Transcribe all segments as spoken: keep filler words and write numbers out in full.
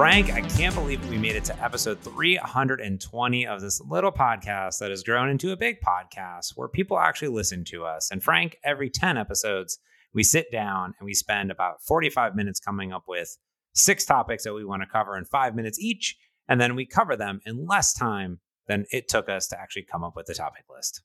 Frank, I can't believe we made it to episode three hundred twenty of this little podcast that has grown into a big podcast where people actually listen to us. And Frank, every ten episodes, we sit down and we spend about forty-five minutes coming up with six topics that we want to cover in five minutes each. And then we cover them in less time than it took us to actually come up with the topic list.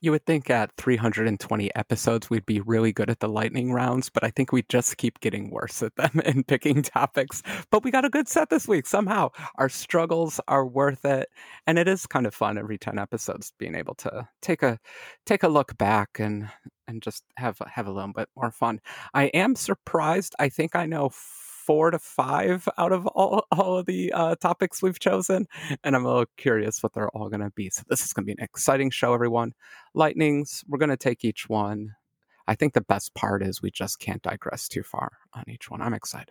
You would think at three hundred twenty episodes, we'd be really good at the lightning rounds, but I think we just keep getting worse at them and picking topics. But we got a good set this week somehow. Our struggles are worth it. And it is kind of fun every ten episodes being able to take a take a look back and and just have, have a little bit more fun. I am surprised. I think I know four to five out of all, all of the uh, topics we've chosen. And I'm a little curious what they're all going to be. So this is going to be an exciting show, everyone. Lightnings, we're going to take each one. I think the best part is we just can't digress too far on each one. I'm excited.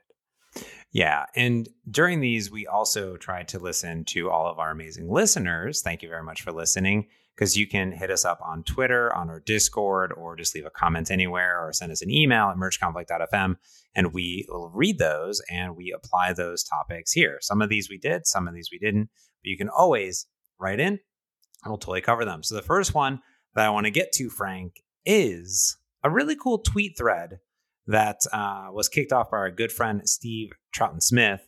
Yeah. And during these, we also try to listen to all of our amazing listeners. Thank you very much for listening, because you can hit us up on Twitter, on our Discord, or just leave a comment anywhere or send us an email at merge conflict dot f m. And we will read those and we apply those topics here. Some of these we did, some of these we didn't, but you can always write in and we'll totally cover them. So the first one that I want to get to, Frank, is a really cool tweet thread that uh, was kicked off by our good friend, Steve Troughton-Smith,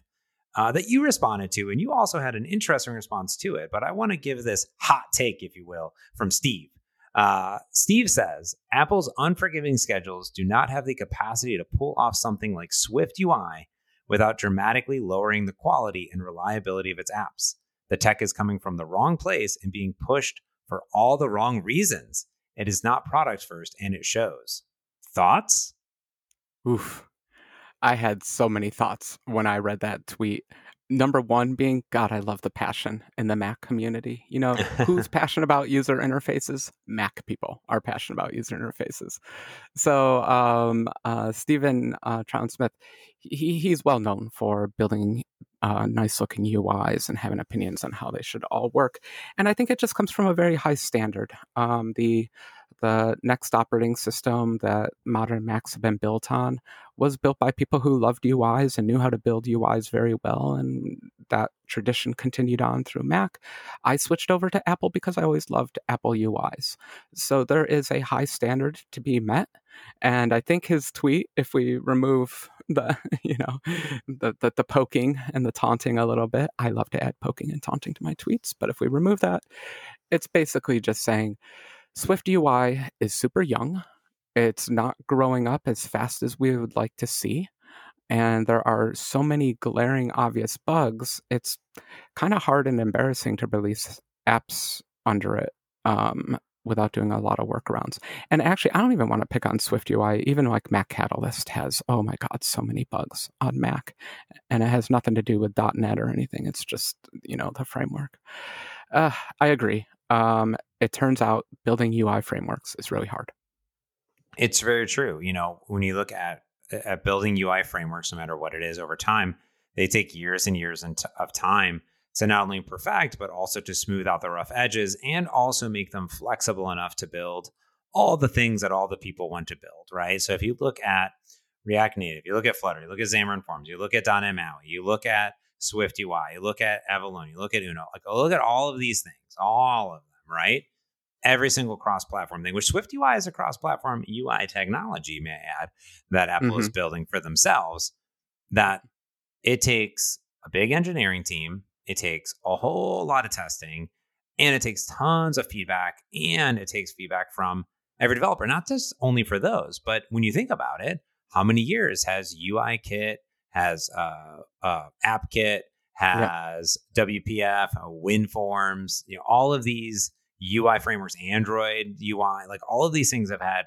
uh, that you responded to. And you also had an interesting response to it. But I want to give this hot take, if you will, from Steve. Uh, Steve says, Apple's unforgiving schedules do not have the capacity to pull off something like SwiftUI without dramatically lowering the quality and reliability of its apps. The tech is coming from the wrong place and being pushed for all the wrong reasons. It is not product first, and it shows. Thoughts? Oof. I had so many thoughts when I read that tweet. Number one being, God, I love the passion in the Mac community. You know, who's passionate about user interfaces? Mac people are passionate about user interfaces. So um, uh, Steven uh, Troughton-Smith, he, he's well known for building uh, nice looking U Is and having opinions on how they should all work. And I think it just comes from a very high standard. Um, the The next operating system that modern Macs have been built on was built by people who loved U Is and knew how to build U Is very well, and that tradition continued on through Mac. I switched over to Apple because I always loved Apple U Is. So there is a high standard to be met, and I think his tweet, if we remove the, you know, the, the, the poking and the taunting a little bit — I love to add poking and taunting to my tweets, but if we remove that, it's basically just saying, SwiftUI is super young. It's not growing up as fast as we would like to see. And there are so many glaring, obvious bugs. It's kind of hard and embarrassing to release apps under it um, without doing a lot of workarounds. And actually, I don't even want to pick on SwiftUI. Even like Mac Catalyst has, oh my God, so many bugs on Mac. And it has nothing to do with dot net or anything. It's just, you know, the framework. Uh, I agree. Um, it turns out building U I frameworks is really hard. It's very true. You know, when you look at, at building U I frameworks, no matter what it is, over time, they take years and years of time to not only perfect, but also to smooth out the rough edges and also make them flexible enough to build all the things that all the people want to build, right? So if you look at React Native, you look at Flutter, you look at Xamarin Forms, you look at .dot net MAUI, you look at SwiftUI, you look at Avalonia, you look at Uno, like look at all of these things, all of them, right? Every single cross-platform thing, which SwiftUI is a cross-platform U I technology, may I add, that Apple mm-hmm. is building for themselves, that it takes a big engineering team, it takes a whole lot of testing, and it takes tons of feedback, and it takes feedback from every developer, not just only for those, but when you think about it, how many years has UIKit, has uh, uh, AppKit, has yeah. W P F, uh, WinForms, you know, all of these U I frameworks, Android U I, like all of these things have had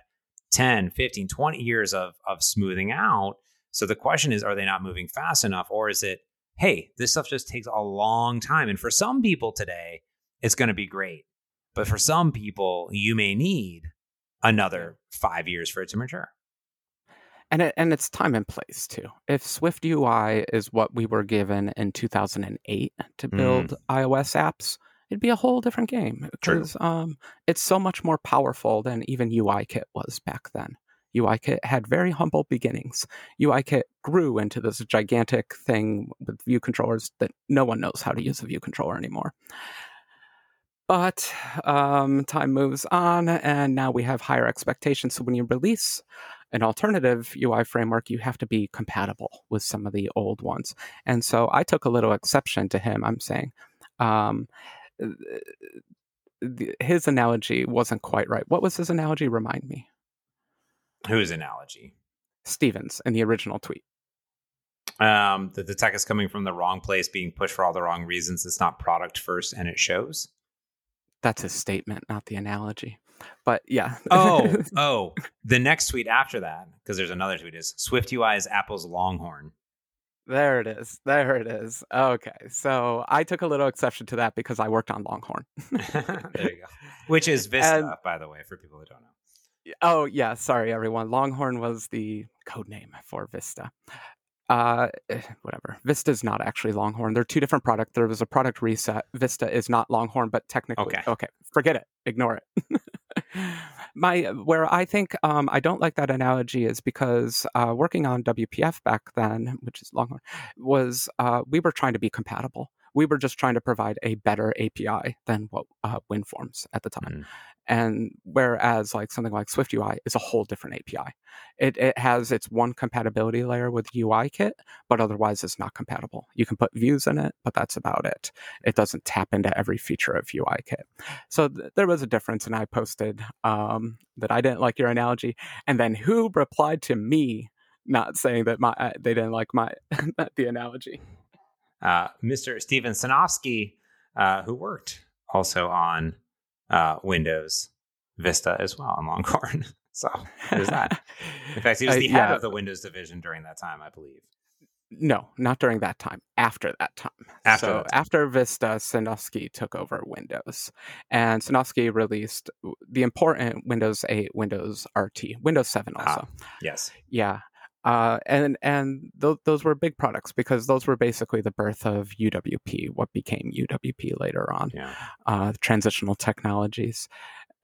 ten, fifteen, twenty years of, of smoothing out. So the question is, are they not moving fast enough? Or is it, hey, this stuff just takes a long time. And for some people today, it's going to be great. But for some people, you may need another five years for it to mature. And it, and it's time and place, too. If SwiftUI is what we were given in two thousand eight to build mm. iOS apps, it'd be a whole different game. True. Because um, it's so much more powerful than even UIKit was back then. UIKit had very humble beginnings. UIKit grew into this gigantic thing with view controllers that no one knows how to use a view controller anymore. But um, time moves on, and now we have higher expectations. So when you release an alternative U I framework, you have to be compatible with some of the old ones. And so I took a little exception to him, I'm saying. Um, the, his analogy wasn't quite right. What was his analogy? Remind me. Whose analogy? Steven's in the original tweet. Um, that the tech is coming from the wrong place, being pushed for all the wrong reasons. It's not product first, and it shows. That's his statement, not the analogy. But yeah. oh, oh. The next tweet after that, because there's another tweet, is SwiftUI is Apple's Longhorn. There it is. There it is. Okay. So I took a little exception to that because I worked on Longhorn. There you go. Which is Vista, and, by the way, for people who don't know. Oh, yeah. Sorry, everyone. Longhorn was the code name for Vista. Uh, whatever. Vista is not actually Longhorn. They're two different products. There was a product reset. Vista is not Longhorn, but technically, okay. okay forget it. Ignore it. My where I think um, I don't like that analogy is because uh, working on W P F back then, which is Longhorn, was uh, we were trying to be compatible. We were just trying to provide a better A P I than what uh, WinForms at the time. Mm-hmm. And whereas like something like SwiftUI is a whole different A P I. It it has its one compatibility layer with UIKit, but otherwise it's not compatible. You can put views in it, but that's about it. It doesn't tap into every feature of UIKit. So th- there was a difference, and I posted um, that I didn't like your analogy. And then who replied to me not saying that my uh, they didn't like my the analogy? Uh, Mister Steven Sinofsky, uh, who worked also on Uh, Windows Vista as well on Longhorn. So there's that. In fact, he was the uh, yeah. head of the Windows division during that time, I believe. No, not during that time. After that time. After so that time. After Vista, Sinofsky took over Windows. And Sinofsky released the important Windows eight, Windows R T, Windows seven also. Ah, yes. Yeah. Uh, and and th- those were big products because those were basically the birth of U W P, what became U W P later on, yeah. uh, transitional technologies.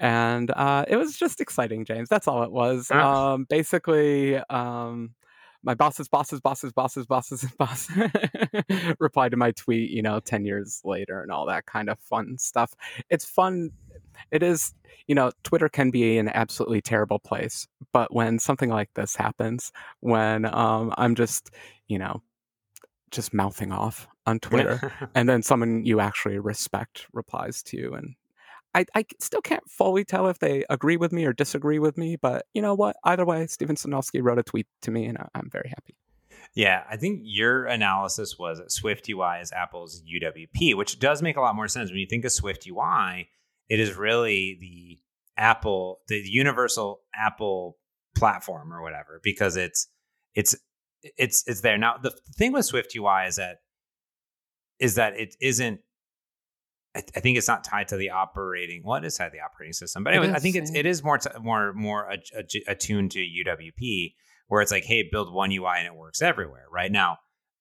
And uh, it was just exciting, James. That's all it was. Ah. Um, basically, um, my bosses, bosses, bosses, bosses, bosses, and boss replied to my tweet, you know, ten years later and all that kind of fun stuff. It's fun. It is, you know, Twitter can be an absolutely terrible place. But when something like this happens, when um, I'm just, you know, just mouthing off on Twitter and then someone you actually respect replies to you. And I, I still can't fully tell if they agree with me or disagree with me. But you know what? Either way, Steven Sinofsky wrote a tweet to me and I'm very happy. Yeah, I think your analysis was SwiftUI is Apple's U W P, which does make a lot more sense when you think of SwiftUI. It is really the Apple, the universal Apple platform or whatever, because it's it's it's it's there. Now, the thing with SwiftUI is that is that it isn't. I, th- I think it's not tied to the operating. Well, it is tied to the operating system, but anyway, I think it's it is more t- more more a, a, attuned to U W P, where it's like, hey, build one U I and it works everywhere. Right now,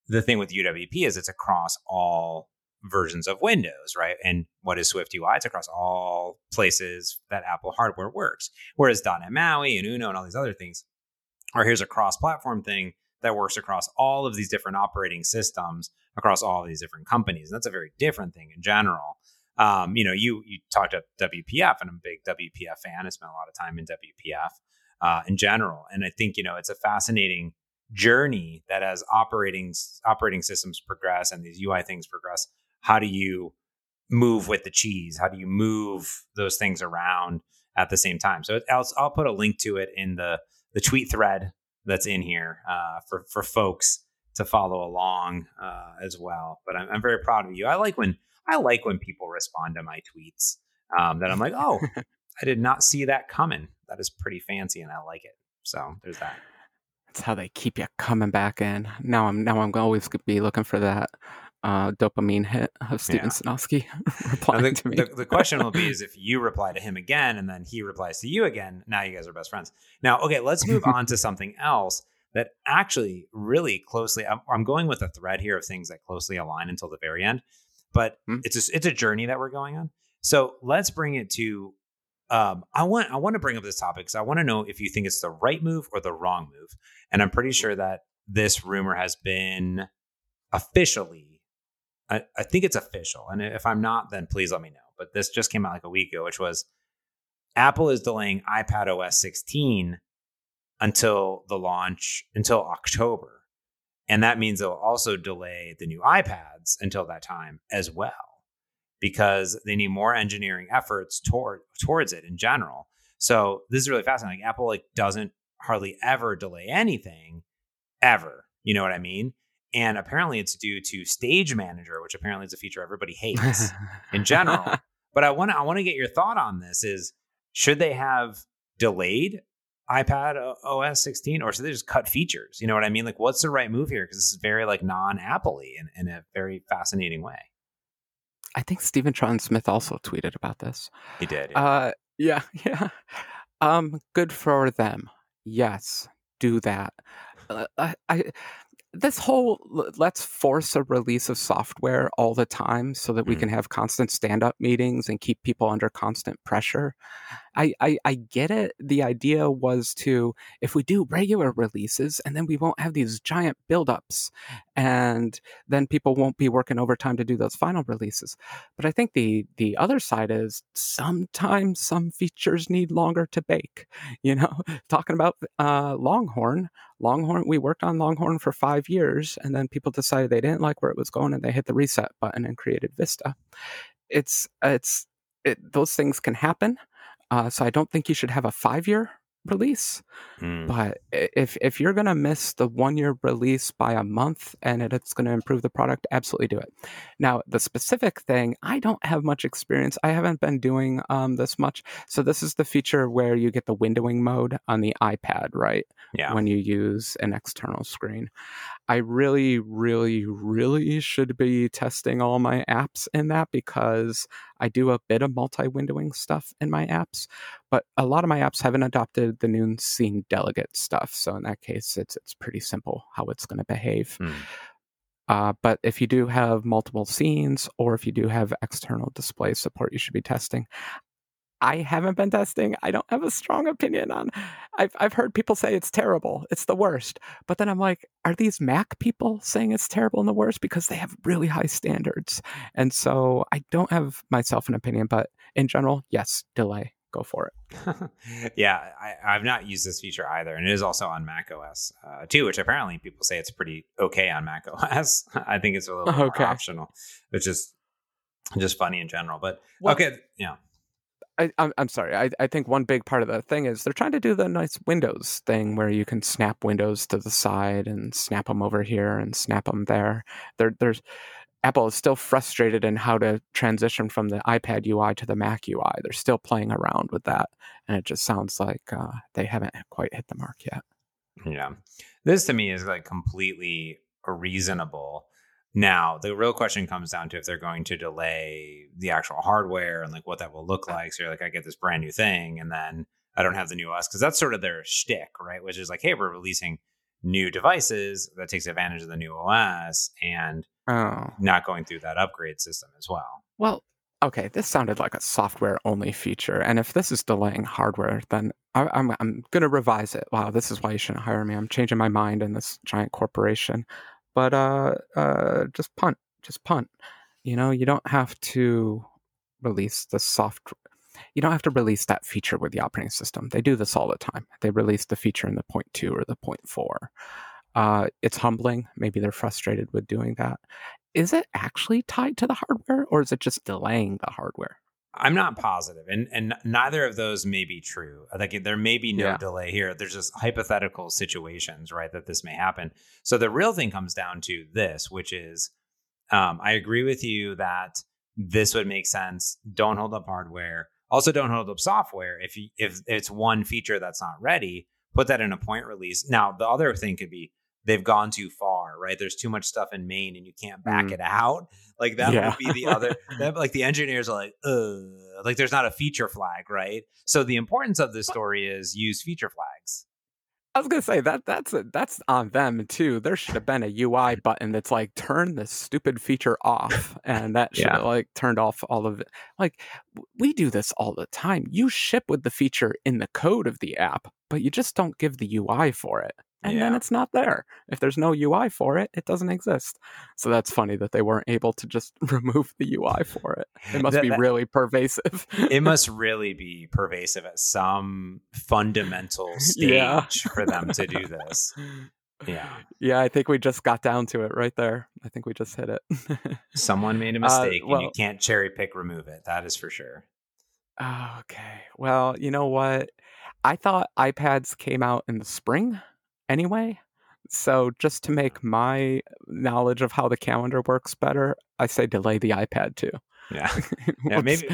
the thing with U W P is it's across all versions of Windows, right? And what is SwiftUI? It's across all places that Apple hardware works. Whereas .NET MAUI and Uno and all these other things are here's a cross-platform thing that works across all of these different operating systems, across all of these different companies. And that's a very different thing in general. Um, you know, you you talked about W P F, and I'm a big W P F fan. I spent a lot of time in W P F uh, in general. And I think, you know, it's a fascinating journey that as operating operating systems progress and these U I things progress, how do you move with the cheese? How do you move those things around at the same time? So I'll, I'll put a link to it in the, the tweet thread that's in here uh, for, for folks to follow along uh, as well. But I'm, I'm very proud of you. I like when I like when people respond to my tweets um, that I'm like, oh, I did not see that coming. That is pretty fancy and I like it. So there's that. That's how they keep you coming back in. Now I'm now I'm always going to be looking for that. Uh, dopamine hit of Steven yeah. Sinofsky replying the, to me. The, the question will be is if you reply to him again and then he replies to you again, now you guys are best friends. Now, okay, let's move on to something else that actually really closely, I'm, I'm going with a thread here of things that closely align until the very end, but hmm? it's, a, it's a journey that we're going on. So let's bring it to um, I want I want to bring up this topic because I want to know if you think it's the right move or the wrong move. And I'm pretty sure that this rumor has been officially, I, I think it's official. And if I'm not, then please let me know. But this just came out like a week ago, which was Apple is delaying iPadOS sixteen until the launch, until October. And that means they'll also delay the new iPads until that time as well, because they need more engineering efforts toward, towards it in general. So this is really fascinating. Like Apple like doesn't hardly ever delay anything, ever. You know what I mean? And apparently it's due to Stage Manager, which apparently is a feature everybody hates in general. But I want to I want to get your thought on this. Is should they have delayed iPad O S sixteen, or should they just cut features? You know what I mean? Like, what's the right move here? Because this is very like non-Apple-y in, in a very fascinating way. I think Stephen Troughton-Smith also tweeted about this. He did. Yeah, uh, yeah. yeah. Um, good for them. Yes, do that. Uh, I, I this whole let's force a release of software all the time so that mm-hmm. we can have constant stand-up meetings and keep people under constant pressure. I, I I get it. The idea was to, if we do regular releases, and then we won't have these giant buildups, and then people won't be working overtime to do those final releases. But I think the the other side is sometimes some features need longer to bake. You know, talking about uh, Longhorn. Longhorn, we worked on Longhorn for five years, and then people decided they didn't like where it was going, and they hit the reset button and created Vista. It's it's it, those things can happen. Uh, so I don't think you should have a five-year release. Mm. But if if you're going to miss the one-year release by a month and it, it's going to improve the product, absolutely do it. Now, the specific thing, I don't have much experience. I haven't been doing um, this much. So this is the feature where you get the windowing mode on the iPad, right? Yeah. When you use an external screen. I really, really, really should be testing all my apps in that, because I do a bit of multi-windowing stuff in my apps, but a lot of my apps haven't adopted the new scene delegate stuff. So in that case, it's it's pretty simple how it's going to behave. Mm. Uh, but if you do have multiple scenes, or if you do have external display support, you should be testing. I haven't been testing. I don't have a strong opinion on. I've I've heard people say it's terrible. It's the worst. But then I'm like, are these Mac people saying it's terrible and the worst? Because they have really high standards. And so I don't have myself an opinion. But in general, yes, delay. Go for it. yeah, I, I've not used this feature either. And it is also on macOS uh, too, which apparently people say it's pretty okay on macOS. I think it's a little okay. more optional, which is just funny in general. But well, okay, yeah. I, I'm, I'm sorry. I, I think one big part of the thing is they're trying to do the nice Windows thing where you can snap windows to the side and snap them over here and snap them there. There, there's Apple is still frustrated in how to transition from the iPad U I to the Mac U I. They're still playing around with that, and it just sounds like uh, they haven't quite hit the mark yet. Yeah, this to me is like completely reasonable. Now, the real question comes down to if they're going to delay the actual hardware and like what that will look like. So you're like, I get this brand new thing and then I don't have the new O S, because that's sort of their shtick, right? Which is like, hey, we're releasing new devices that takes advantage of the new O S and oh. not going through that upgrade system as well. Well, okay, this sounded like a software-only feature. And if this is delaying hardware, then I, I'm, I'm going to revise it. Wow, this is why you shouldn't hire me. I'm changing my mind in this giant corporation. But uh, uh, just punt, just punt. You know, you don't have to release the software. You don't have to release that feature with the operating system. They do this all the time. They release the feature in the point two or the point four. Uh, it's humbling. Maybe they're frustrated with doing that. Is it actually tied to the hardware, or is it just delaying the hardware? I'm not positive, and and neither of those may be true. Like there may be no yeah. delay here. There's just hypothetical situations, right, that this may happen. So the real thing comes down to this, which is um, I agree with you that this would make sense. Don't hold up hardware. Also, don't hold up software. If you, if it's one feature that's not ready, put that in a point release. Now, the other thing could be they've gone too far, right? There's too much stuff in main and you can't back mm. it out. Like that yeah. would be the other, that, like the engineers are like, ugh, like there's not a feature flag, right? So the importance of this story is use feature flags. I was gonna say that that's a, that's on them too. There should have been a U I button that's like, turn this stupid feature off, and that should yeah. have like turned off all of it. Like, we do this all the time. You ship with the feature in the code of the app, but you just don't give the U I for it, and yeah. then it's not there. If there's no U I for it, it doesn't exist. So that's funny that they weren't able to just remove the U I for it. It must that, be that, really pervasive. It must really be pervasive at some fundamental stage yeah. for them to do this. Yeah. Yeah, I think we just got down to it right there. I think we just hit it. Someone made a mistake, uh, well, and you can't cherry pick remove it. That is for sure. Okay. Well, you know what? I thought iPads came out in the spring anyway. So just to make my knowledge of how the calendar works better, I say delay the iPad too. Yeah. yeah maybe,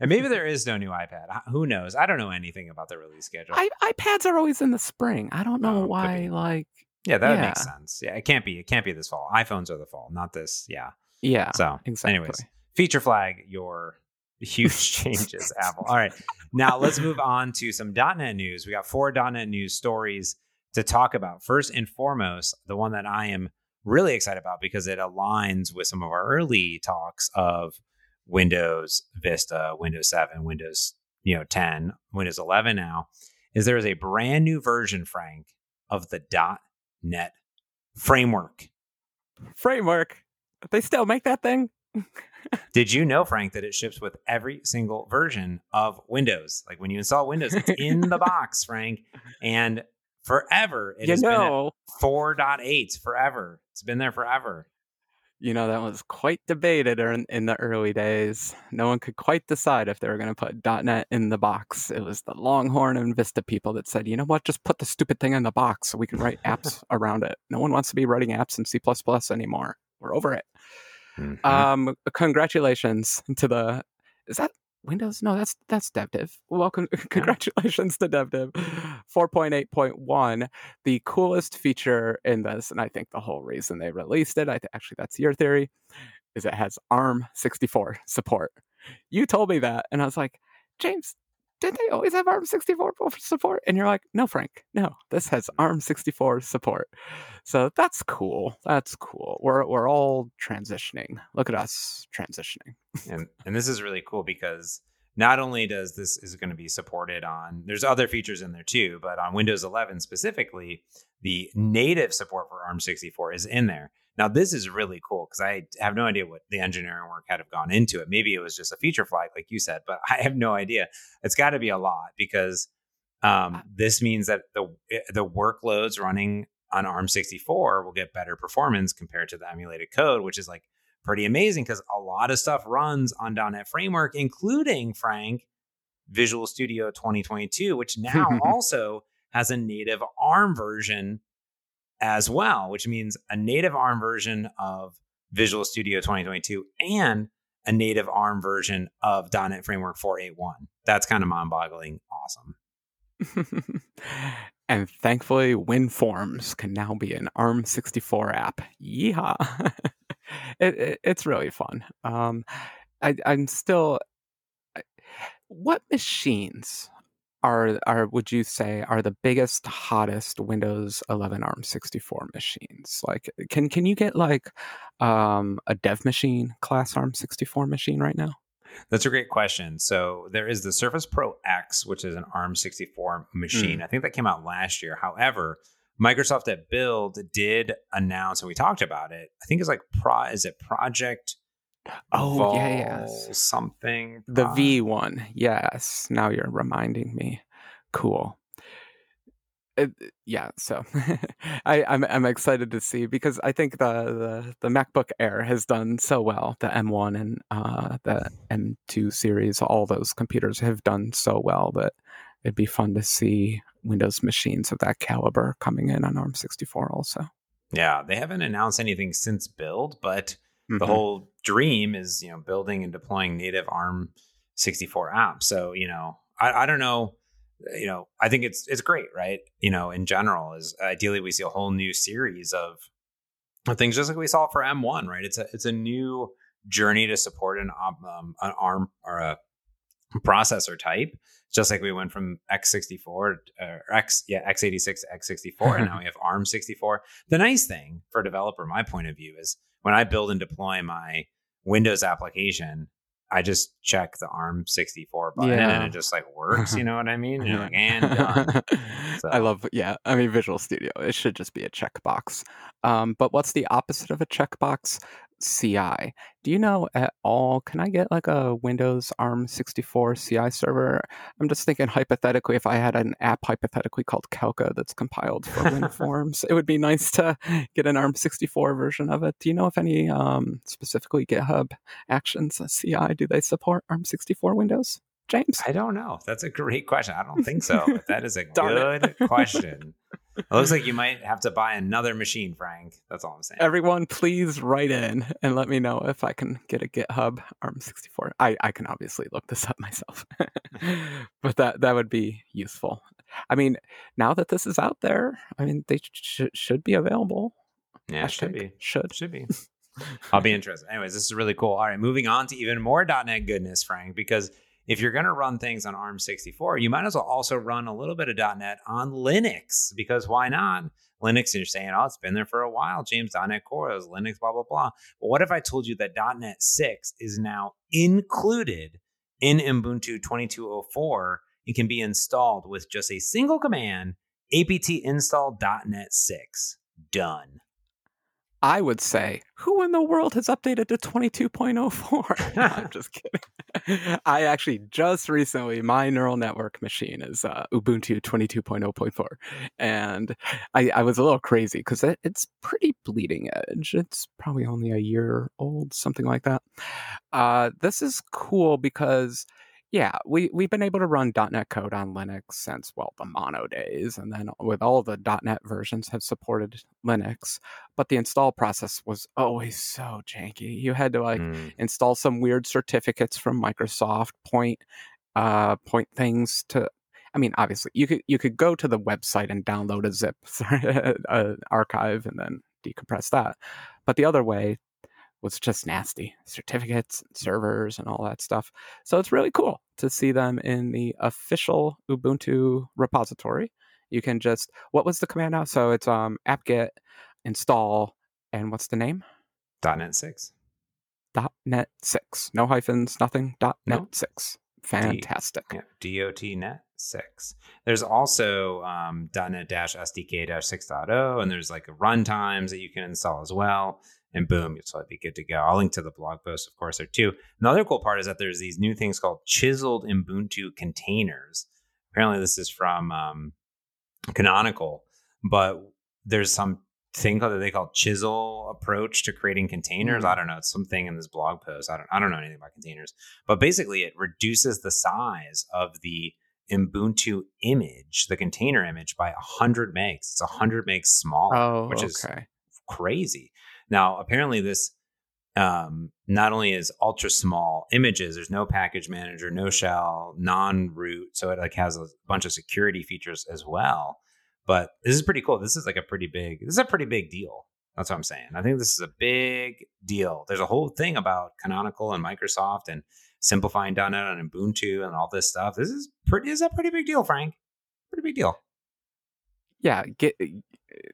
and maybe there is no new iPad. Who knows? I don't know anything about the release schedule. I, iPads are always in the spring. I don't know oh, why. Like, yeah, that yeah. makes sense. Yeah, it can't be. It can't be this fall. iPhones are the fall, not this. Yeah. Yeah. So exactly. Anyways, feature flag your huge changes, Apple. All right. Now let's move on to some .dot net news. We got four .dot net news stories to talk about. First and foremost, the one that I am really excited about because it aligns with some of our early talks of Windows Vista, Windows seven, Windows you know ten, Windows eleven now, is there is a brand new version, Frank, of the .dot net Framework. Framework? They still make that thing? Did you know, Frank, that it ships with every single version of Windows? Like when you install Windows, it's in the box, Frank. And forever, it you has know, been at four point eight forever. It's been there forever. You know, that was quite debated in, in the early days. No one could quite decide if they were going to put .dot net in the box. It was the Longhorn and Vista people that said, you know what, just put the stupid thing in the box so we can write apps around it. No one wants to be writing apps in C plus plus anymore. We're over it. Mm-hmm. Um, congratulations to the... Is that Windows? No, that's that's DevDiv. Welcome. Congratulations to DevDiv. four point eight point one, the coolest feature in this, and I think the whole reason they released it, I th- actually that's your theory, is it has A R M sixty-four support. You told me that, and I was like, James, did they always have A R M sixty-four support? And you're like, no, Frank, no, this has A R M sixty-four support. So that's cool. That's cool. We're we're all transitioning. Look at us transitioning. And and this is really cool because not only does this is going to be supported on, there's other features in there too, but on Windows eleven specifically, the native support for A R M sixty-four is in there. Now, this is really cool because I have no idea what the engineering work had have gone into it. Maybe it was just a feature flag, like you said, but I have no idea. It's got to be a lot because um, this means that the the workloads running on A R M sixty-four will get better performance compared to the emulated code, which is like pretty amazing because a lot of stuff runs on .dot net Framework, including, Frank, Visual Studio twenty twenty-two, which now also has a native A R M version as well, which means a native A R M version of Visual Studio twenty twenty-two and a native A R M version of .dot net Framework four point eight one. That's kind of mind-boggling awesome. And thankfully, WinForms can now be an A R M sixty-four app. Yeehaw! It, it, it's really fun. Um, I, I'm still. I, what machines are are would you say are the biggest, hottest Windows eleven A R M sixty-four machines? Like, can can you get like um, a dev machine class A R M sixty-four machine right now? That's a great question. So there is the Surface Pro X, which is an A R M sixty-four machine. Mm. I think that came out last year. However, Microsoft at Build did announce, and we talked about it. I think it's like Pro. Is it Project? Oh Vol- yeah, yes. Something. The Pro- V one. Yes. Now you're reminding me. Cool. Uh, yeah. So I, I'm I'm excited to see because I think the, the the MacBook Air has done so well. The M one and uh, the M two series. All those computers have done so well that it'd be fun to see Windows machines of that caliber coming in on A R M sixty-four also. Yeah, they haven't announced anything since Build, but mm-hmm. the whole dream is, you know, building and deploying native A R M sixty-four apps. So, you know, I, I don't know, you know, I think it's it's great, right? You know, in general, is ideally we see a whole new series of things just like we saw for M one, right? It's a it's a new journey to support an um, an A R M or a processor type, just like we went from x sixty-four or x yeah x eighty-six to x sixty-four, and now we have A R M sixty-four. The nice thing for a developer, my point of view, is when I build and deploy my Windows application, I just check the A R M sixty-four button yeah. and it just like works. You know what I mean? And you're like, and done. So. I love, yeah. I mean, Visual Studio, it should just be a checkbox. Um, but what's the opposite of a checkbox? C I. Do you know at all, can I get like a Windows A R M sixty-four C I server? I'm just thinking hypothetically, if I had an app hypothetically called Calca that's compiled for WinForms, it would be nice to get an A R M sixty-four version of it. Do you know if any um, specifically GitHub Actions C I, do they support A R M sixty-four Windows? James? I don't know. That's a great question. I don't think so. But that is a good question. It looks like you might have to buy another machine, Frank. That's all I'm saying. Everyone, please write in and let me know if I can get a GitHub A R M sixty-four. I, I can obviously look this up myself, but that, that would be useful. I mean, now that this is out there, I mean, they sh- should be available. Yeah, Hashtag should be. Should. Should be. I'll be interested. Anyways, this is really cool. All right, moving on to even more .NET goodness, Frank, because if you're going to run things on A R M sixty-four, you might as well also run a little bit of .NET on Linux, because why not? Linux, you're saying, oh, it's been there for a while, James, .NET Core, it was Linux, blah, blah, blah. But what if I told you that dot net six is now included in Ubuntu twenty-two oh four and can be installed with just a single command, apt install dot net six, done. I would say, who in the world has updated to twenty-two point oh four? No, I'm just kidding. I actually just recently, my neural network machine is uh, Ubuntu twenty-two point oh four. And I, I was a little crazy because it, it's pretty bleeding edge. It's probably only a year old, something like that. Uh, this is cool because... Yeah, we, we've been able to run .NET code on Linux since, well, the Mono days. And then with all the .NET versions have supported Linux. But the install process was always so janky. You had to, like, mm. install some weird certificates from Microsoft, point, uh, point things to... I mean, obviously, you could, you could go to the website and download a zip uh, archive and then decompress that. But the other way... was just nasty. Certificates, and servers, and all that stuff. So it's really cool to see them in the official Ubuntu repository. You can just... What was the command now? So it's um, apt-get install, and what's the name? dot net six. dot net six. No hyphens, nothing. dot net six. Fantastic. D- yeah. dot net six. There's also um, dot net S D K six point oh, and there's like runtimes that you can install as well. And boom, you'll so be good to go. I'll link to the blog post, of course, there too. Another cool part is that there's these new things called chiseled Ubuntu containers. Apparently, this is from um, Canonical, but there's some thing that they call chisel approach to creating containers. I don't know. It's something in this blog post. I don't. I don't know anything about containers, but basically, it reduces the size of the Ubuntu image, the container image, by one hundred megs. It's one hundred megs smaller, oh, which okay. is crazy. Now, apparently this um, not only is ultra small images, there's no package manager, no shell, non-root. So it like has a bunch of security features as well. But this is pretty cool. This is like a pretty big, this is a pretty big deal. That's what I'm saying. I think this is a big deal. There's a whole thing about Canonical and Microsoft and simplifying .NET and Ubuntu and all this stuff. This is pretty, is a pretty big deal, Frank. Pretty big deal. Yeah, get,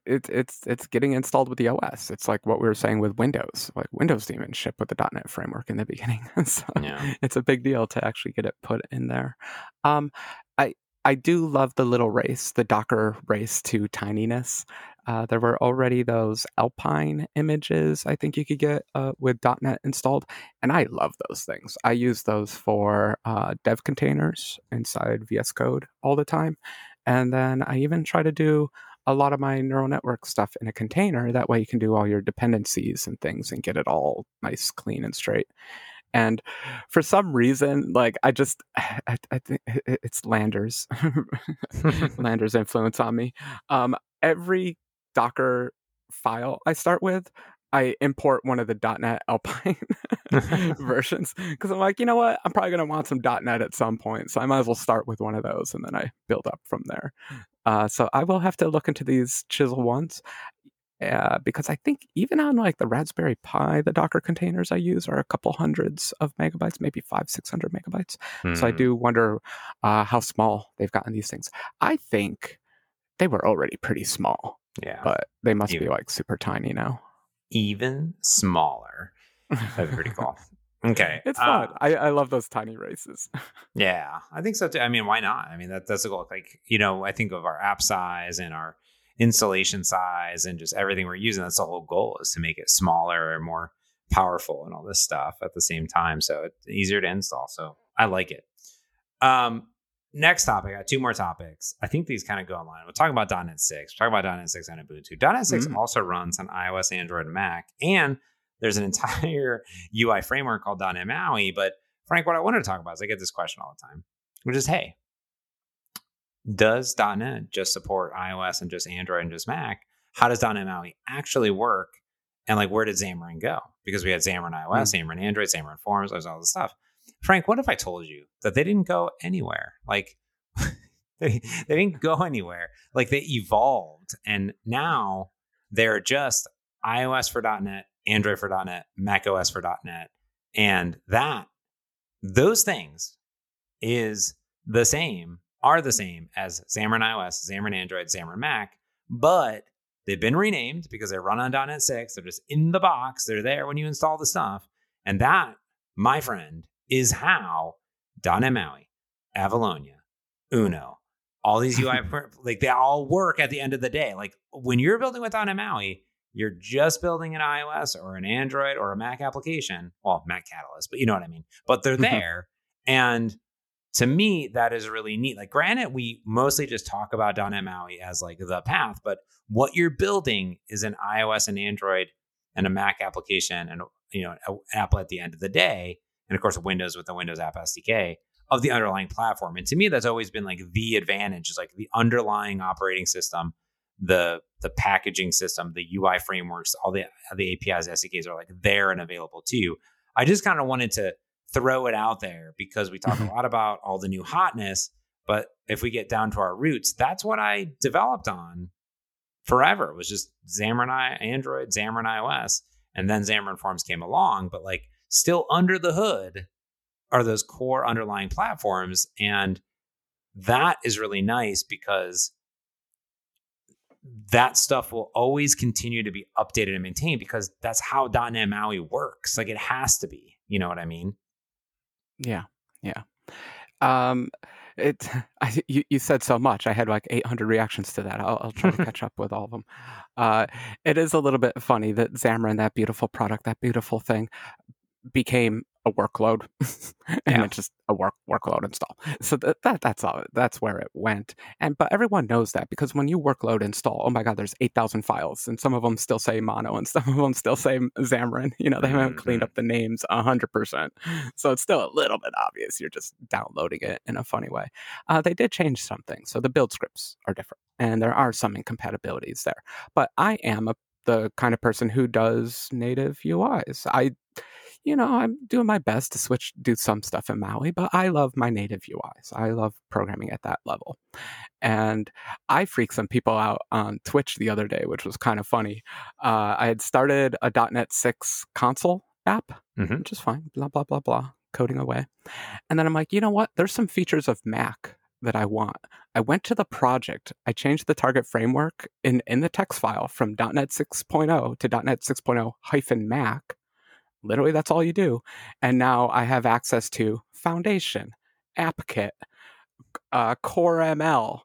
it, it's it's getting installed with the O S. It's like what we were saying with Windows. Like Windows didn't even ship with the .NET framework in the beginning. So yeah. It's a big deal to actually get it put in there. Um, I I do love the little race, the Docker race to tininess. Uh, there were already those Alpine images I think you could get uh, with .NET installed. And I love those things. I use those for uh, dev containers inside V S Code all the time. And then I even try to do a lot of my neural network stuff in a container. That way you can do all your dependencies and things and get it all nice, clean, and straight. And for some reason, like I just, I, I think it's Landers, Landers' influence on me. Um, every Docker file I start with, I import one of the .NET Alpine versions because I'm like, you know what? I'm probably going to want some .NET at some point. So I might as well start with one of those and then I build up from there. Uh, so I will have to look into these chisel ones. uh, because I think even on like the Raspberry Pi, the Docker containers I use are a couple hundreds of megabytes, maybe five, six hundred megabytes. Mm-hmm. So I do wonder uh, how small they've gotten these things. I think they were already pretty small, yeah, but they must even, be like super tiny now. Even smaller. That's pretty cool. Okay, it's fun. Um, I, I love those tiny races. Yeah, I think so too. I mean, why not? I mean, that that's a goal. Like, you know, I think of our app size and our installation size and just everything we're using. That's the whole goal, is to make it smaller and more powerful and all this stuff at the same time. So it's easier to install. So I like it. Um, next topic. I got two more topics. I think these kind of go online. We'll talk about dot net six. We'll talk about dot net six and Ubuntu. dot net six mm-hmm. also runs on iOS, Android, Mac, and there's an entire U I framework called .N E T MAUI. But Frank, what I wanted to talk about is I get this question all the time, which is, hey, does .N E T just support iOS and just Android and just Mac? How does .N E T MAUI actually work? And like, where did Xamarin go? Because we had Xamarin iOS, mm-hmm. Xamarin Android, Xamarin Forms, there's all this stuff. Frank, what if I told you that they didn't go anywhere? Like, they, they didn't go anywhere. Like, they evolved, and now they're just iOS for .N E T, Android for .N E T, macOS for .N E T, and that, those things is the same, are the same as Xamarin iOS, Xamarin Android, Xamarin Mac, but they've been renamed because they run on dot net six. They're just in the box. They're there when you install the stuff. And that, my friend, is how .N E T MAUI, Avalonia, Uno, all these U I, like they all work at the end of the day. Like when you're building with .N E T MAUI, you're just building an iOS or an Android or a Mac application. Well, Mac Catalyst, but you know what I mean. But they're there. And to me, that is really neat. Like, granted, we mostly just talk about .N E T MAUI as like the path, but what you're building is an iOS and Android and a Mac application and, you know, an Apple at the end of the day. And of course, Windows with the Windows App S D K of the underlying platform. And to me, that's always been like the advantage, is like the underlying operating system, the the packaging system, the U I frameworks, all the the A P Is, S D Ks are like there and available to you. I just kind of wanted to throw it out there because we talk a lot about all the new hotness, but if we get down to our roots, that's what I developed on forever. It was just Xamarin Android, Xamarin iOS, and then Xamarin Forms came along, but like still under the hood are those core underlying platforms. And that is really nice because that stuff will always continue to be updated and maintained because that's how .N E T MAUI works. Like it has to be, you know what I mean? Yeah. Yeah. Um, it, I, you, you said so much. I had like eight hundred reactions to that. I'll, I'll try to catch up with all of them. Uh, it is a little bit funny that Xamarin, that beautiful product, that beautiful thing, became a workload and yeah. it's just a work workload install. So that, that that's all. That's where it went. And but everyone knows that because when you workload install, oh my God, there's eight thousand files and some of them still say Mono and some of them still say Xamarin. You know, they haven't mm-hmm. cleaned up the names one hundred percent. So it's still a little bit obvious. You're just downloading it in a funny way. Uh, they did change something. So the build scripts are different and there are some incompatibilities there. But I am a, the kind of person who does native U Is. I You know, I'm doing my best to switch, do some stuff in MAUI, but I love my native U Is. I love programming at that level. And I freaked some people out on Twitch the other day, which was kind of funny. Uh, I had started a dot net six console app, mm-hmm. which is fine, blah, blah, blah, blah, coding away. And then I'm like, you know what? There's some features of Mac that I want. I went to the project. I changed the target framework in, in the text file from dot net six point oh to dot net six point oh hyphen Mac. Literally, that's all you do. And now I have access to Foundation, AppKit, uh, Core M L,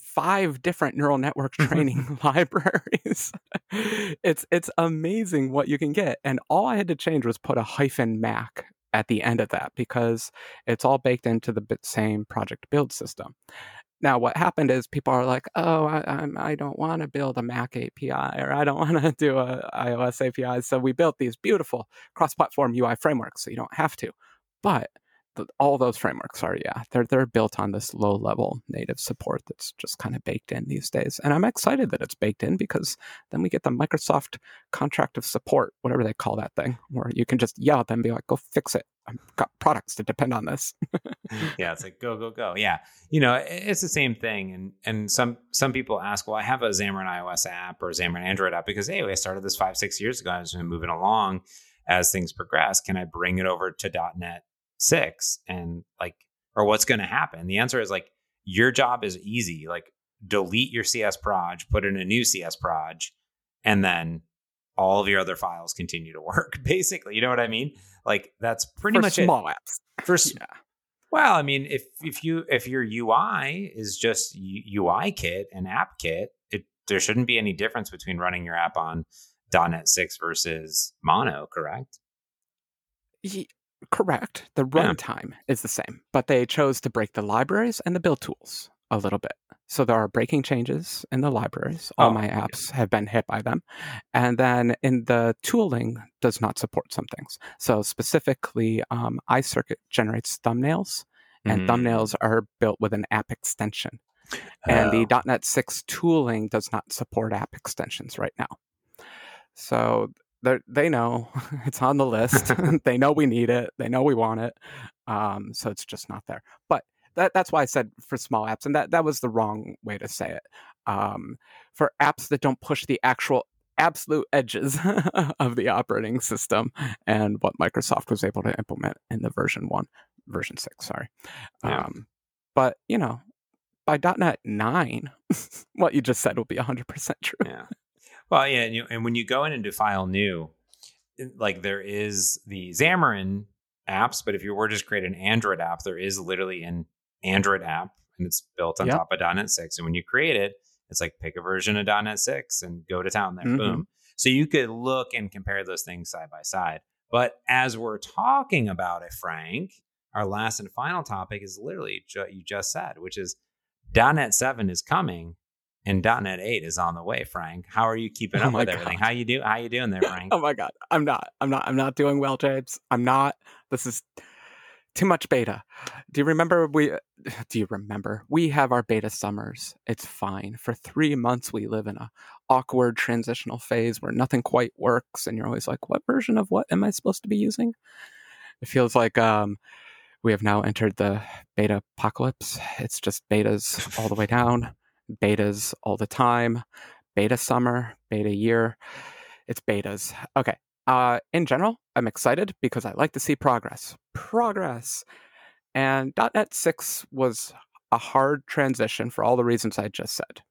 five different neural network training libraries. It's it's amazing what you can get. And all I had to change was put a hyphen Mac at the end of that because it's all baked into the same project build system. Now, what happened is people are like, oh, I I'm, I don't want to build a Mac A P I or I don't want to do a iOS A P I. So we built these beautiful cross-platform U I frameworks, so you don't have to. But the, all those frameworks are, yeah, they're they're built on this low-level native support that's just kind of baked in these days. And I'm excited that it's baked in because then we get the Microsoft contract of support, whatever they call that thing, where you can just yell at them and be like, go fix it. I've got products that depend on this. Yeah, it's like go, go, go. Yeah, you know, it's the same thing. And and some some people ask, well, I have a Xamarin iOS app or a Xamarin Android app because hey, I started this five, six years ago. I'm just moving along as things progress. Can I bring it over to dot net six and like, or what's going to happen? The answer is like, your job is easy. Like, delete your C S proj, put in a new C S proj, and then all of your other files continue to work. Basically, you know what I mean? Like, that's pretty for much small it. apps. For yeah. Well, I mean, if if you if your U I is just U I Kit and AppKit, it there shouldn't be any difference between running your app on dot net six versus Mono, correct? Yeah. Correct. The runtime yeah. is the same, but they chose to break the libraries and the build tools a little bit. So there are breaking changes in the libraries. All oh, my apps yeah. have been hit by them. And then in the tooling does not support some things. So specifically, um, iCircuit generates thumbnails, and mm-hmm. thumbnails are built with an app extension. Oh. And the dot net six tooling does not support app extensions right now. So They're, they know it's on the list. They know we need it. They know we want it. Um, so it's just not there. But that, that's why I said for small apps, and that, that was the wrong way to say it. Um, for apps that don't push the actual absolute edges of the operating system and what Microsoft was able to implement in the version one, version six, sorry. Yeah. Um, but, you know, by dot net nine, what you just said will be one hundred percent true. Yeah. Well, yeah, and, you, and when you go in and do file new, like there is the Xamarin apps, but if you were just create an Android app, there is literally an Android app, and it's built on yep. top of dot net six. And when you create it, it's like pick a version of dot net six and go to town there, mm-hmm. boom. So you could look and compare those things side by side. But as we're talking about it, Frank, our last and final topic is literally what you just said, which is dot net seven is coming. And dot net eight is on the way, Frank. How are you keeping up oh with God. everything? How you do? How you doing there, Frank? Oh my God, I'm not. I'm not. I'm not doing well, James. I'm not. This is too much beta. Do you remember we? Do you remember we have our beta summers? It's fine. For three months, we live in a awkward transitional phase where nothing quite works, and you're always like, "What version of what am I supposed to be using?" It feels like um, we have now entered the beta apocalypse. It's just betas all the way down. Betas all the time, beta summer, beta year. It's betas. Okay. Uh, in general, I'm excited because I like to see progress. Progress. And dot net six was a hard transition for all the reasons I just said.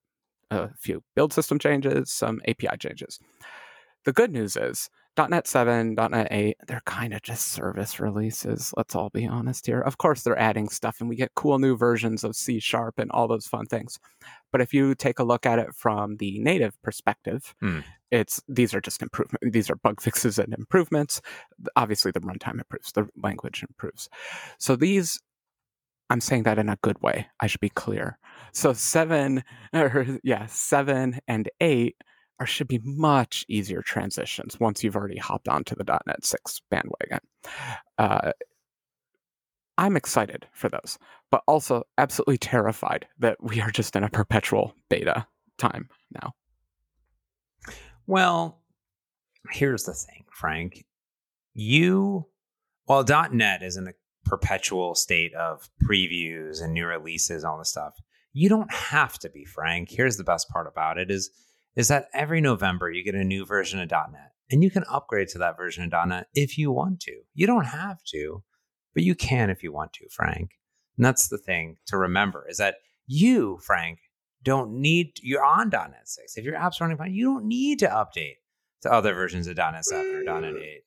A few build system changes, some A P I changes. The good news is dot net seven, dot net eight, they're kind of just service releases. Let's all be honest here. Of course, they're adding stuff, and we get cool new versions of C Sharp and all those fun things. But if you take a look at it from the native perspective, mm. it's these are just improvements. These are bug fixes and improvements. Obviously, the runtime improves. The language improves. So these, I'm saying that in a good way. I should be clear. So seven, or yeah, seven and eight, or should be much easier transitions once you've already hopped onto the dot net six bandwagon. Uh, I'm excited for those, but also absolutely terrified that we are just in a perpetual beta time now. Well, here's the thing, Frank. You, while dot net is in a perpetual state of previews and new releases, all this stuff, you don't have to be, Frank. Here's the best part about it is, is that every November you get a new version of dot net, and you can upgrade to that version of dot net if you want to. You don't have to, but you can if you want to, Frank. And that's the thing to remember is that you, Frank, don't need, you're on dot net six. If your app's running fine, you don't need to update to other versions of dot net seven or dot net eight.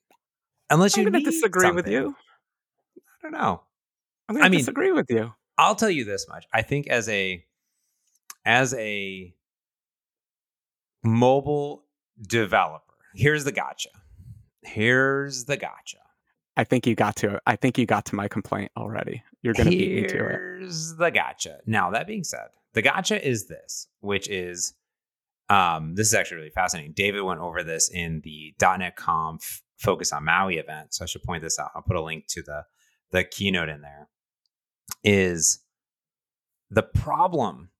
Unless you I'm going to disagree something. with you. I don't know. I'm going to disagree mean, with you. I'll tell you this much. I think as a, as a, mobile developer. Here's the gotcha. Here's the gotcha. I think you got to it. I think you got to my complaint already. You're going to beat me to it. Here's the gotcha. Now, that being said, the gotcha is this, which is, um, this is actually really fascinating. David went over this in the dot net Conf Focus on MAUI event. So I should point this out. I'll put a link to the, the keynote in there. Is the problem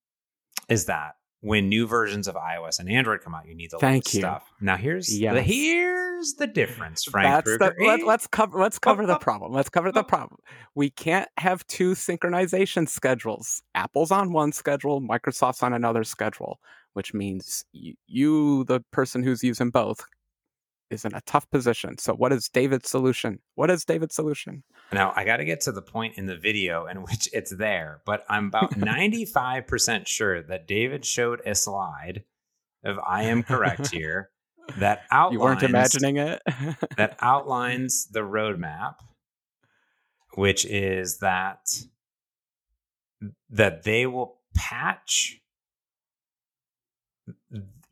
is that when new versions of iOS and Android come out, you need the latest stuff. Now here's yes. the here's the difference, Frank. That's the, let, let's cover let's cover oh, the problem. Let's cover oh. the problem. We can't have two synchronization schedules. Apple's on one schedule, Microsoft's on another schedule, which means you, you the person who's using both, is in a tough position. So what is David's solution? What is David's solution? Now, I got to get to the point in the video in which it's there, but I'm about ninety-five percent sure that David showed a slide, if I am correct here, that outlines... You weren't imagining it? that outlines the roadmap, which is that that they will patch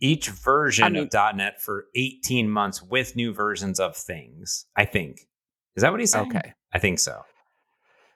each version I mean, of .dot NET for eighteen months with new versions of things, I think. Is that what he's saying? Okay. I think so.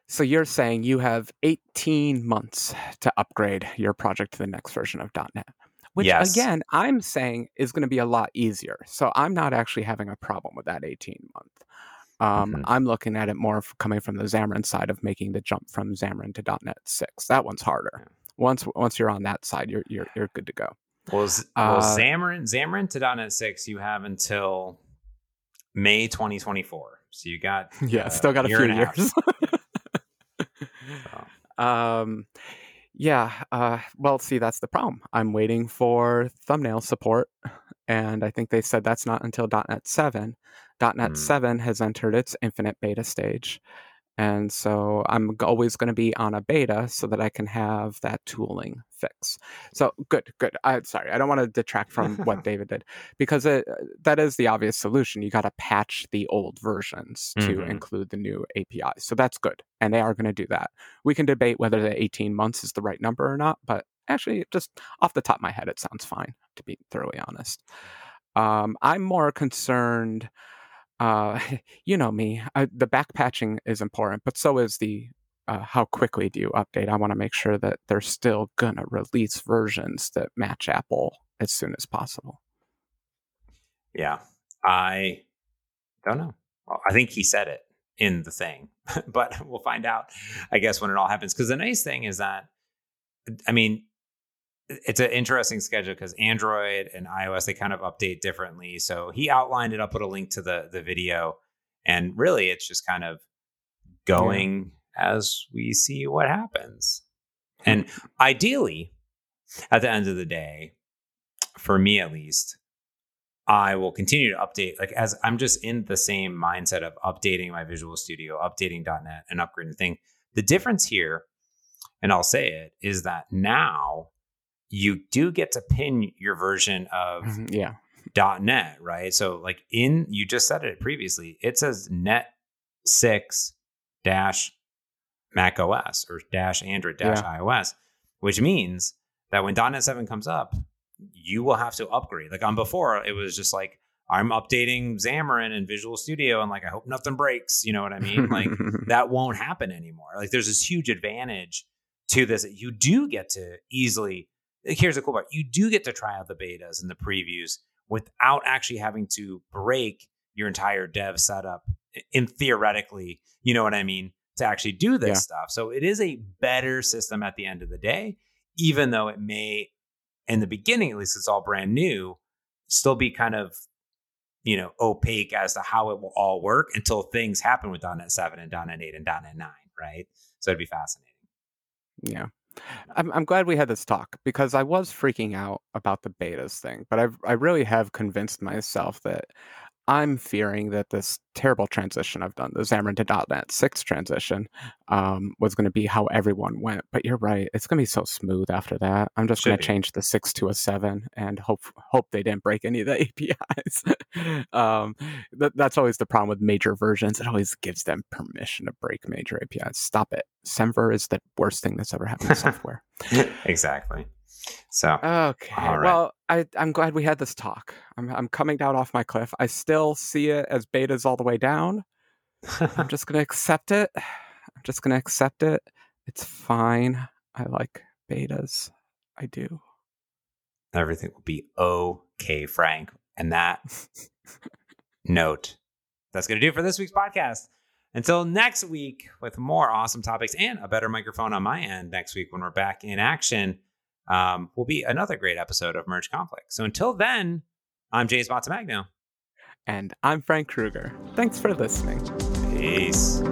So you're saying you have eighteen months to upgrade your project to the next version of .dot NET, which yes. again, I'm saying is going to be a lot easier. So I'm not actually having a problem with that eighteen month. Um, mm-hmm. I'm looking at it more coming from the Xamarin side of making the jump from Xamarin to dot NET six. That one's harder. Once once you're on that side, you're you're you're good to go. Well, Z- uh, well Xamarin, Xamarin to dot NET six, you have until May twenty twenty-four. So you got yeah, uh, still got a few years. so. Um, yeah. Uh, well, see, that's the problem. I'm waiting for thumbnail support, and I think they said that's not until dot NET seven. dot NET seven has entered its infinite beta stage, and so I'm always going to be on a beta so that I can have that tooling fix. So good, good. I'm sorry. I don't want to detract from what David did, because it, that is the obvious solution. You got to patch the old versions mm-hmm. to include the new A P I. So that's good. And they are going to do that. We can debate whether the eighteen months is the right number or not, but actually just off the top of my head, it sounds fine, to be thoroughly honest. Um, I'm more concerned... Uh, you know me, I, the back patching is important, but so is the uh, how quickly do you update. I want to make sure that they're still going to release versions that match Apple as soon as possible. Yeah, I don't know. Well, I think he said it in the thing, but we'll find out, I guess, when it all happens. Because the nice thing is that, I mean, it's an interesting schedule because Android and iOS, they kind of update differently. So he outlined it. I'll put a link to the, the video. And really, it's just kind of going yeah. as we see what happens. And ideally, at the end of the day, for me at least, I will continue to update. Like, as I'm just in the same mindset of updating my Visual Studio, updating .dot NET, and upgrading thing. The difference here, and I'll say it, is that now... you do get to pin your version of yeah. .dot NET, right? So like in, you just said it previously, it says net six dash Mac O S or dash Android dash yeah. iOS, which means that when dot NET seven comes up, you will have to upgrade. Like on before, it was just like, I'm updating Xamarin and Visual Studio and like, I hope nothing breaks. You know what I mean? Like that won't happen anymore. Like there's this huge advantage to this. You do get to easily... Here's the cool part. You do get to try out the betas and the previews without actually having to break your entire dev setup in theoretically, you know what I mean, to actually do this yeah. stuff. So it is a better system at the end of the day, even though it may, in the beginning, at least it's all brand new, still be kind of, you know, opaque as to how it will all work until things happen with dot NET seven and dot NET eight and dot NET nine, right? So it'd be fascinating. Yeah. I'm, I'm glad we had this talk because I was freaking out about the betas thing, but I I really have convinced myself that I'm fearing that this terrible transition I've done, the Xamarin to dot NET six transition, um, was going to be how everyone went. But you're right. It's going to be so smooth after that. I'm just going to change the six to a seven and hope hope they didn't break any of the A P Is. um, th- that's always the problem with major versions. It always gives them permission to break major A P Is. Stop it. Semver is the worst thing that's ever happened to software. Exactly. So okay, right. Well, I, I'm glad we had this talk. I'm I'm coming down off my cliff. I still see it as betas all the way down. I'm just gonna accept it. I'm just gonna accept it. It's fine. I like betas. I do. Everything will be okay, Frank. And that note, that's gonna do it for this week's podcast. Until next week with more awesome topics and a better microphone on my end next week when we're back in action. um, will be another great episode of Merge Conflict. So until then, I'm James Montemagno. And I'm Frank Krueger. Thanks for listening. Peace.